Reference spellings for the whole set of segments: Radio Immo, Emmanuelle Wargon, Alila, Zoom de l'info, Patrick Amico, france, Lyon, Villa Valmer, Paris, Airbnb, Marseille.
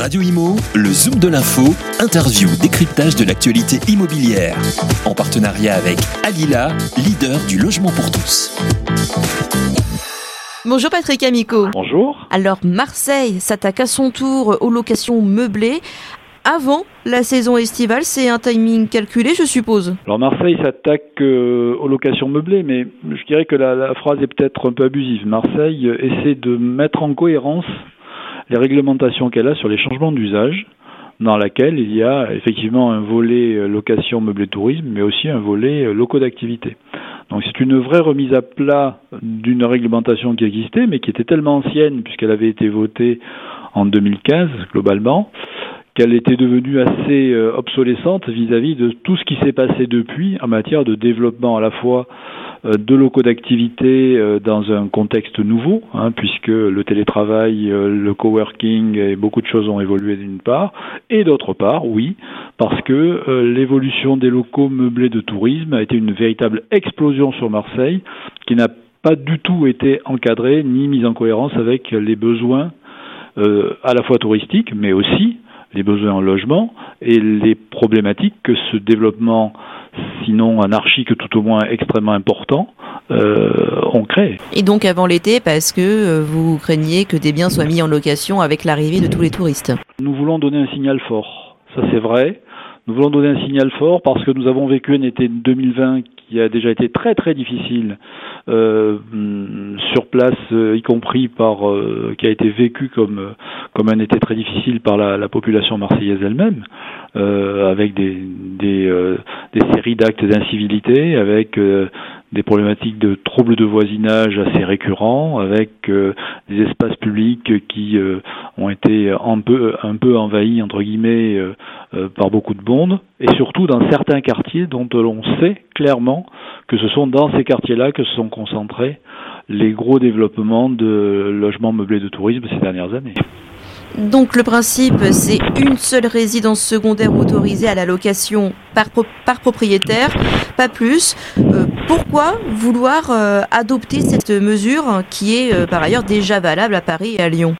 Radio Immo, le Zoom de l'info, interview, décryptage de l'actualité immobilière. En partenariat avec Alila, leader du logement pour tous. Bonjour Patrick Amico. Bonjour. Alors Marseille s'attaque à son tour aux locations meublées. Avant la saison estivale, c'est un timing calculé, je suppose. Alors Marseille s'attaque aux locations meublées, mais je dirais que la phrase est peut-être un peu abusive. Marseille essaie de mettre en cohérence les réglementations qu'elle a sur les changements d'usage, dans laquelle il y a effectivement un volet location meublé-tourisme, mais aussi un volet locaux d'activité. Donc c'est une vraie remise à plat d'une réglementation qui existait, mais qui était tellement ancienne, puisqu'elle avait été votée en 2015 globalement, qu'elle était devenue assez obsolescente vis-à-vis de tout ce qui s'est passé depuis en matière de développement à la fois de locaux d'activité dans un contexte nouveau, puisque le télétravail, le coworking et beaucoup de choses ont évolué d'une part, et d'autre part, oui, parce que l'évolution des locaux meublés de tourisme a été une véritable explosion sur Marseille, qui n'a pas du tout été encadrée ni mise en cohérence avec les besoins à la fois touristiques, mais aussi les besoins en logement et les problématiques que ce développement, sinon anarchique, tout au moins extrêmement important, ont créé. Et donc avant l'été, parce que vous craignez que des biens soient mis en location avec l'arrivée de tous les touristes. Nous voulons donner un signal fort, ça c'est vrai. Nous voulons donner un signal fort parce que nous avons vécu un été 2020 qui a déjà été très très difficile sur place, y compris par qui a été vécu comme un été très difficile par la population marseillaise elle-même, avec des séries d'actes d'incivilité, avec des problématiques de troubles de voisinage assez récurrents, avec des espaces publics qui ont été un peu envahis entre guillemets par beaucoup de monde, et surtout dans certains quartiers dont on sait clairement que ce sont dans ces quartiers-là que se sont concentrés les gros développements de logements meublés de tourisme ces dernières années. Donc le principe, c'est une seule résidence secondaire autorisée à la location par propriétaire, pas plus. Pourquoi vouloir adopter cette mesure qui est par ailleurs déjà valable à Paris et à Lyon ?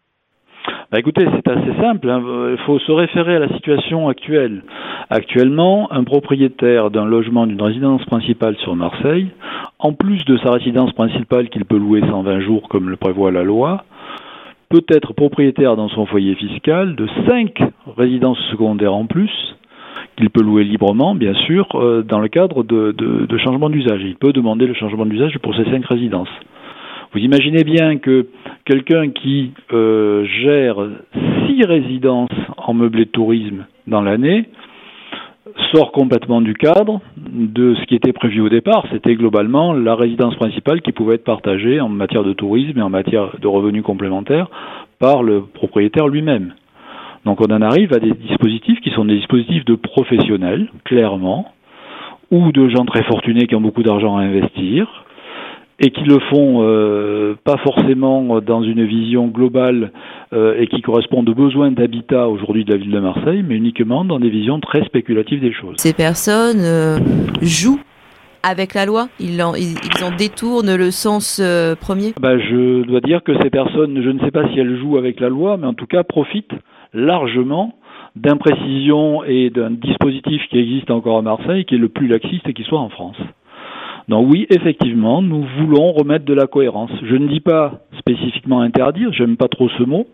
Bah écoutez, c'est assez simple, hein. Il faut se référer à la situation actuelle. Actuellement, un propriétaire d'un logement, d'une résidence principale sur Marseille, en plus de sa résidence principale qu'il peut louer 120 jours comme le prévoit la loi, peut être propriétaire dans son foyer fiscal de 5 résidences secondaires en plus, qu'il peut louer librement, bien sûr, dans le cadre de changement d'usage. Il peut demander le changement d'usage pour ces 5 résidences. Vous imaginez bien que quelqu'un qui gère 6 résidences en meublé de tourisme dans l'année sort complètement du cadre de ce qui était prévu au départ. C'était globalement la résidence principale qui pouvait être partagée en matière de tourisme et en matière de revenus complémentaires par le propriétaire lui-même. Donc on en arrive à des dispositifs qui sont des dispositifs de professionnels, clairement, ou de gens très fortunés qui ont beaucoup d'argent à investir, et qui le font pas forcément dans une vision globale et qui correspondent aux besoins d'habitat aujourd'hui de la ville de Marseille, mais uniquement dans des visions très spéculatives des choses. Ces personnes jouent avec la loi, ils en détournent le sens premier. Je dois dire que ces personnes, je ne sais pas si elles jouent avec la loi, mais en tout cas profitent largement d'imprécisions et d'un dispositif qui existe encore à Marseille, qui est le plus laxiste qui soit en France. Donc oui, effectivement, nous voulons remettre de la cohérence. Je ne dis pas spécifiquement interdire, j'aime pas trop ce mot,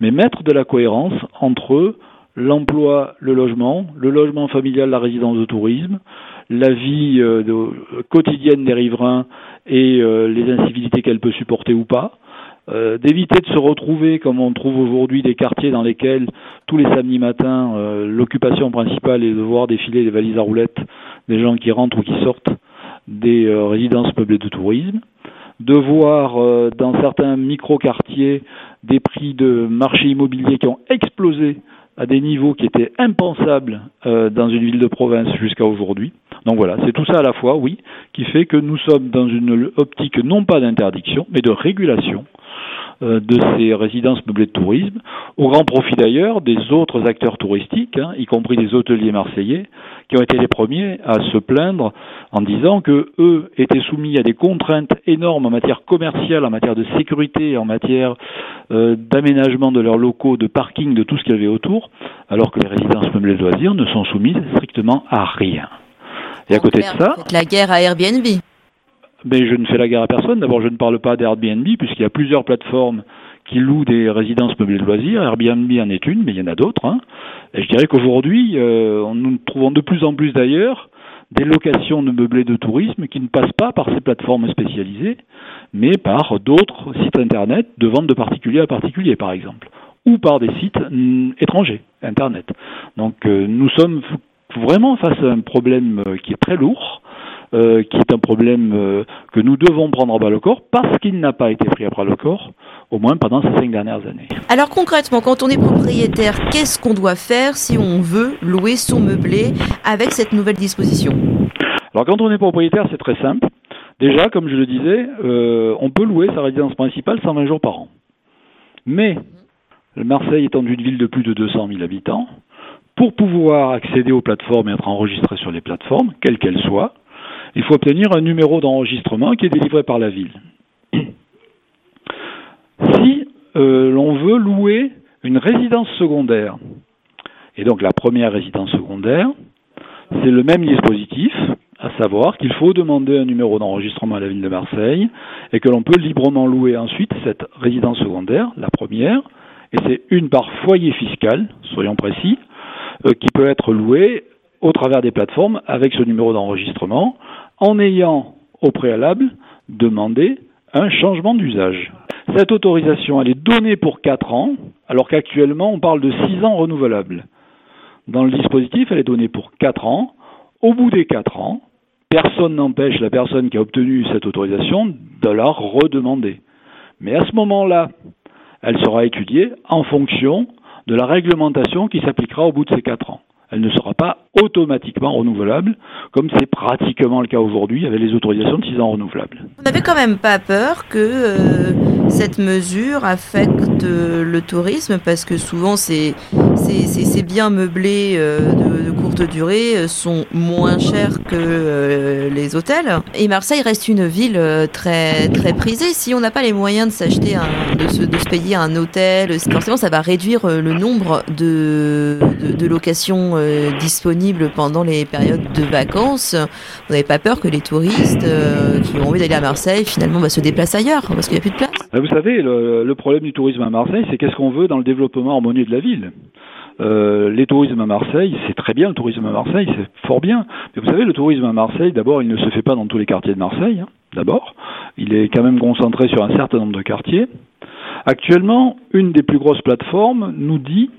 mais mettre de la cohérence entre l'emploi, le logement familial, la résidence de tourisme, la vie quotidienne des riverains et les incivilités qu'elle peut supporter ou pas, d'éviter de se retrouver, comme on trouve aujourd'hui, des quartiers dans lesquels tous les samedis matins, l'occupation principale est de voir défiler des valises à roulettes, des gens qui rentrent ou qui sortent des résidences meublées de tourisme, de voir dans certains micro-quartiers des prix de marché immobilier qui ont explosé à des niveaux qui étaient impensables dans une ville de province jusqu'à aujourd'hui. Donc voilà, c'est tout ça à la fois, oui, qui fait que nous sommes dans une optique non pas d'interdiction, mais de régulation de ces résidences meublées de tourisme, au grand profit d'ailleurs des autres acteurs touristiques, hein, y compris des hôteliers marseillais, qui ont été les premiers à se plaindre en disant que eux étaient soumis à des contraintes énormes en matière commerciale, en matière de sécurité, en matière d'aménagement de leurs locaux, de parking, de tout ce qu'il y avait autour, alors que les résidences meublées de loisirs ne sont soumises strictement à rien. Et à côté de ça... Vous faites la guerre à Airbnb. Mais je ne fais la guerre à personne. D'abord, je ne parle pas d'Airbnb, puisqu'il y a plusieurs plateformes qui louent des résidences meublées de loisirs. Airbnb en est une, mais il y en a d'autres. Hein. Et je dirais qu'aujourd'hui, nous trouvons de plus en plus d'ailleurs des locations de meublés de tourisme qui ne passent pas par ces plateformes spécialisées, mais par d'autres sites Internet de vente de particulier à particulier, par exemple, ou par des sites étrangers, Internet. Donc nous sommes vraiment face à un problème qui est très lourd, qui est un problème que nous devons prendre à bras le corps parce qu'il n'a pas été pris à bras le corps, au moins pendant ces 5 dernières années. Alors concrètement, quand on est propriétaire, qu'est-ce qu'on doit faire si on veut louer son meublé avec cette nouvelle disposition ? Alors quand on est propriétaire, c'est très simple. Déjà, comme je le disais, on peut louer sa résidence principale 120 jours par an. Mais Marseille étant une ville de plus de 200 000 habitants, pour pouvoir accéder aux plateformes et être enregistré sur les plateformes, quelles qu'elles soient, il faut obtenir un numéro d'enregistrement qui est délivré par la ville. Si l'on veut louer une résidence secondaire, et donc la première résidence secondaire, c'est le même dispositif, à savoir qu'il faut demander un numéro d'enregistrement à la ville de Marseille et que l'on peut librement louer ensuite cette résidence secondaire, la première, et c'est une par foyer fiscal, soyons précis, qui peut être louée au travers des plateformes avec ce numéro d'enregistrement, en ayant au préalable demandé un changement d'usage. Cette autorisation, elle est donnée pour 4 ans, alors qu'actuellement, on parle de 6 ans renouvelables. Dans le dispositif, elle est donnée pour 4 ans. Au bout des 4 ans, personne n'empêche la personne qui a obtenu cette autorisation de la redemander. Mais à ce moment-là, elle sera étudiée en fonction de la réglementation qui s'appliquera au bout de ces 4 ans. Elle ne sera pas automatiquement renouvelable, comme c'est pratiquement le cas aujourd'hui avec les autorisations de 6 ans renouvelables. On n'avait quand même pas peur que cette mesure affecte le tourisme, parce que souvent ces biens meublés de courte durée sont moins chers que les hôtels. Et Marseille reste une ville très, très prisée. Si on n'a pas les moyens de s'acheter, de se payer un hôtel, forcément ça va réduire le nombre de locations disponibles pendant les périodes de vacances. Vous n'avez pas peur que les touristes qui ont envie d'aller à Marseille finalement se déplacent ailleurs parce qu'il n'y a plus de place? Vous savez, le problème du tourisme à Marseille, c'est qu'est-ce qu'on veut dans le développement harmonieux de la ville. Les tourismes à Marseille, c'est très bien, le tourisme à Marseille, c'est fort bien. Mais vous savez, le tourisme à Marseille, d'abord, il ne se fait pas dans tous les quartiers de Marseille, hein, d'abord. Il est quand même concentré sur un certain nombre de quartiers. Actuellement, une des plus grosses plateformes nous dit,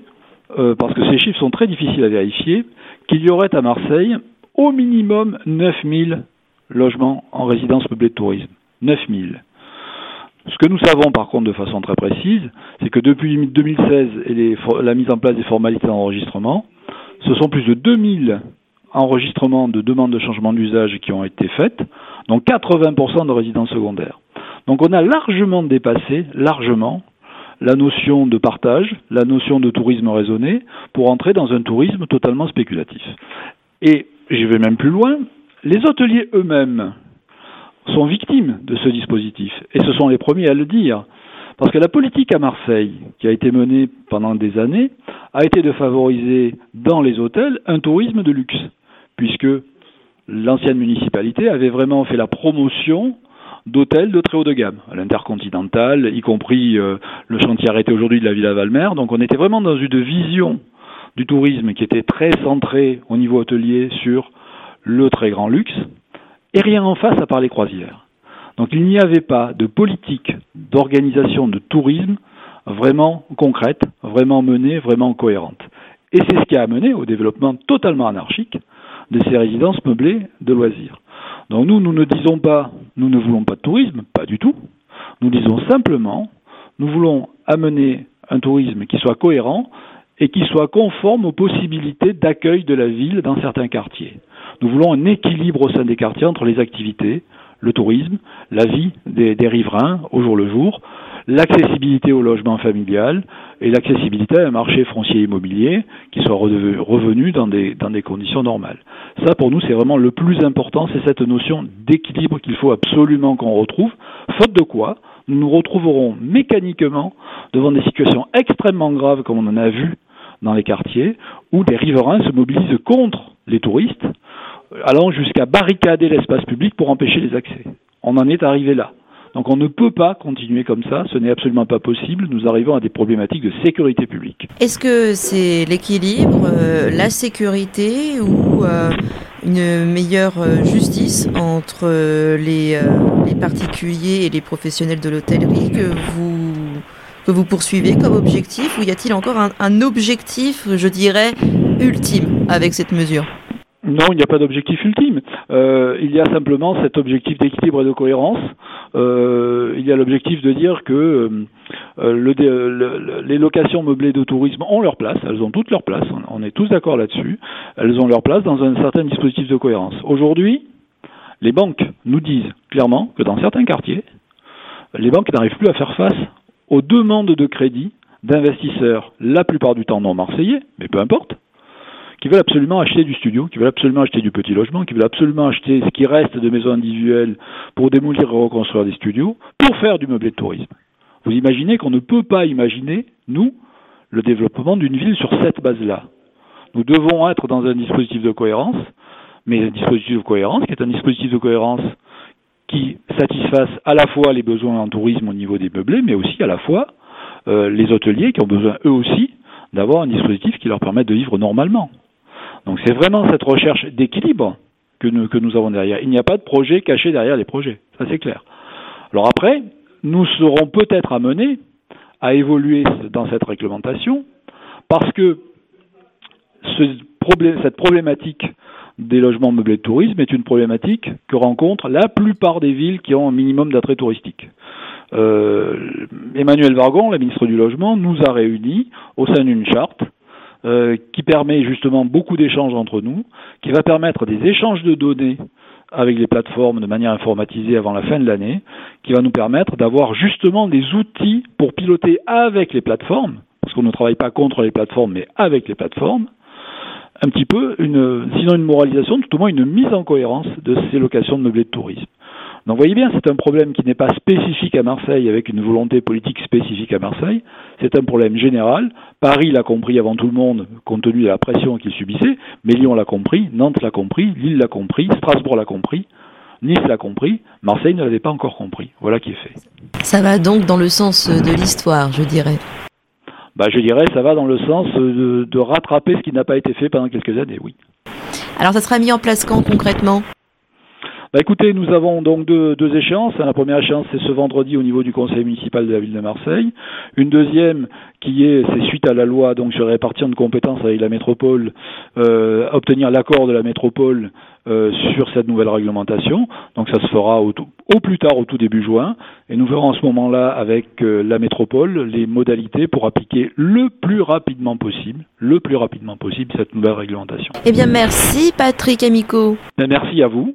parce que ces chiffres sont très difficiles à vérifier, qu'il y aurait à Marseille au minimum 9000 logements en résidence meublée de tourisme. 9000. Ce que nous savons par contre de façon très précise, c'est que depuis 2016 et la mise en place des formalités d'enregistrement, ce sont plus de 2000 enregistrements de demandes de changement d'usage qui ont été faites, dont 80% de résidences secondaires. Donc on a largement dépassé, la notion de partage, la notion de tourisme raisonné, pour entrer dans un tourisme totalement spéculatif. Et je vais même plus loin, les hôteliers eux-mêmes sont victimes de ce dispositif, et ce sont les premiers à le dire, parce que la politique à Marseille, qui a été menée pendant des années, a été de favoriser dans les hôtels un tourisme de luxe, puisque l'ancienne municipalité avait vraiment fait la promotion d'hôtels de très haut de gamme, à l'Intercontinental, y compris le chantier arrêté aujourd'hui de la Villa Valmer, donc on était vraiment dans une vision du tourisme qui était très centrée au niveau hôtelier sur le très grand luxe, et rien en face à part les croisières. Donc il n'y avait pas de politique d'organisation de tourisme vraiment concrète, vraiment menée, vraiment cohérente. Et c'est ce qui a amené au développement totalement anarchique de ces résidences meublées de loisirs. Donc nous ne disons pas, nous ne voulons pas de tourisme, pas du tout. Nous disons simplement, nous voulons amener un tourisme qui soit cohérent et qui soit conforme aux possibilités d'accueil de la ville dans certains quartiers. Nous voulons un équilibre au sein des quartiers entre les activités, le tourisme, la vie des riverains au jour le jour, l'accessibilité au logement familial, et l'accessibilité à un marché foncier immobilier qui soit revenu dans des conditions normales. Ça, pour nous, c'est vraiment le plus important, c'est cette notion d'équilibre qu'il faut absolument qu'on retrouve, faute de quoi nous nous retrouverons mécaniquement devant des situations extrêmement graves, comme on en a vu dans les quartiers, où des riverains se mobilisent contre les touristes, allant jusqu'à barricader l'espace public pour empêcher les accès. On en est arrivé là. Donc on ne peut pas continuer comme ça, ce n'est absolument pas possible, nous arrivons à des problématiques de sécurité publique. Est-ce que c'est l'équilibre, la sécurité ou une meilleure justice entre les particuliers et les professionnels de l'hôtellerie que vous poursuivez comme objectif, ou y a-t-il encore un objectif, je dirais, ultime avec cette mesure ? Non, il n'y a pas d'objectif ultime. Il y a simplement cet objectif d'équilibre et de cohérence. Il y a l'objectif de dire que les locations meublées de tourisme ont leur place, elles ont toutes leur place, on est tous d'accord là-dessus, elles ont leur place dans un certain dispositif de cohérence. Aujourd'hui, les banques nous disent clairement que dans certains quartiers, les banques n'arrivent plus à faire face aux demandes de crédit d'investisseurs, la plupart du temps non marseillais, mais peu importe, qui veulent absolument acheter du studio, qui veulent absolument acheter du petit logement, qui veulent absolument acheter ce qui reste de maisons individuelles pour démolir et reconstruire des studios, pour faire du meublé de tourisme. Vous imaginez qu'on ne peut pas imaginer, nous, le développement d'une ville sur cette base-là. Nous devons être dans un dispositif de cohérence, mais un dispositif de cohérence qui est un dispositif de cohérence qui satisfasse à la fois les besoins en tourisme au niveau des meublés, mais aussi à la fois les hôteliers qui ont besoin eux aussi d'avoir un dispositif qui leur permette de vivre normalement. Donc c'est vraiment cette recherche d'équilibre que nous avons derrière. Il n'y a pas de projet caché derrière les projets, ça c'est clair. Alors après, nous serons peut-être amenés à évoluer dans cette réglementation parce que cette problématique des logements meublés de tourisme est une problématique que rencontrent la plupart des villes qui ont un minimum d'attrait touristique. Emmanuelle Wargon, la ministre du Logement, nous a réunis au sein d'une charte qui permet justement beaucoup d'échanges entre nous, qui va permettre des échanges de données avec les plateformes de manière informatisée avant la fin de l'année, qui va nous permettre d'avoir justement des outils pour piloter avec les plateformes, parce qu'on ne travaille pas contre les plateformes, mais avec les plateformes, un petit peu, sinon une moralisation, tout au moins une mise en cohérence de ces locations de meublés de tourisme. Donc voyez bien, c'est un problème qui n'est pas spécifique à Marseille avec une volonté politique spécifique à Marseille, c'est un problème général. Paris l'a compris avant tout le monde compte tenu de la pression qu'il subissait, mais Lyon l'a compris, Nantes l'a compris, Lille l'a compris, Strasbourg l'a compris, Nice l'a compris, Marseille ne l'avait pas encore compris. Voilà qui est fait. Ça va donc dans le sens de l'histoire, je dirais. Ça va dans le sens de rattraper ce qui n'a pas été fait pendant quelques années, oui. Alors ça sera mis en place quand concrètement ? Écoutez, nous avons donc deux échéances. La première échéance, c'est ce vendredi au niveau du conseil municipal de la ville de Marseille. Une deuxième c'est suite à la loi donc sur la répartition de compétences avec la métropole, obtenir l'accord de la métropole sur cette nouvelle réglementation. Donc ça se fera au plus tard, au tout début juin. Et nous verrons à ce moment-là avec la métropole les modalités pour appliquer le plus rapidement possible cette nouvelle réglementation. Merci Patrick Amico. Merci à vous.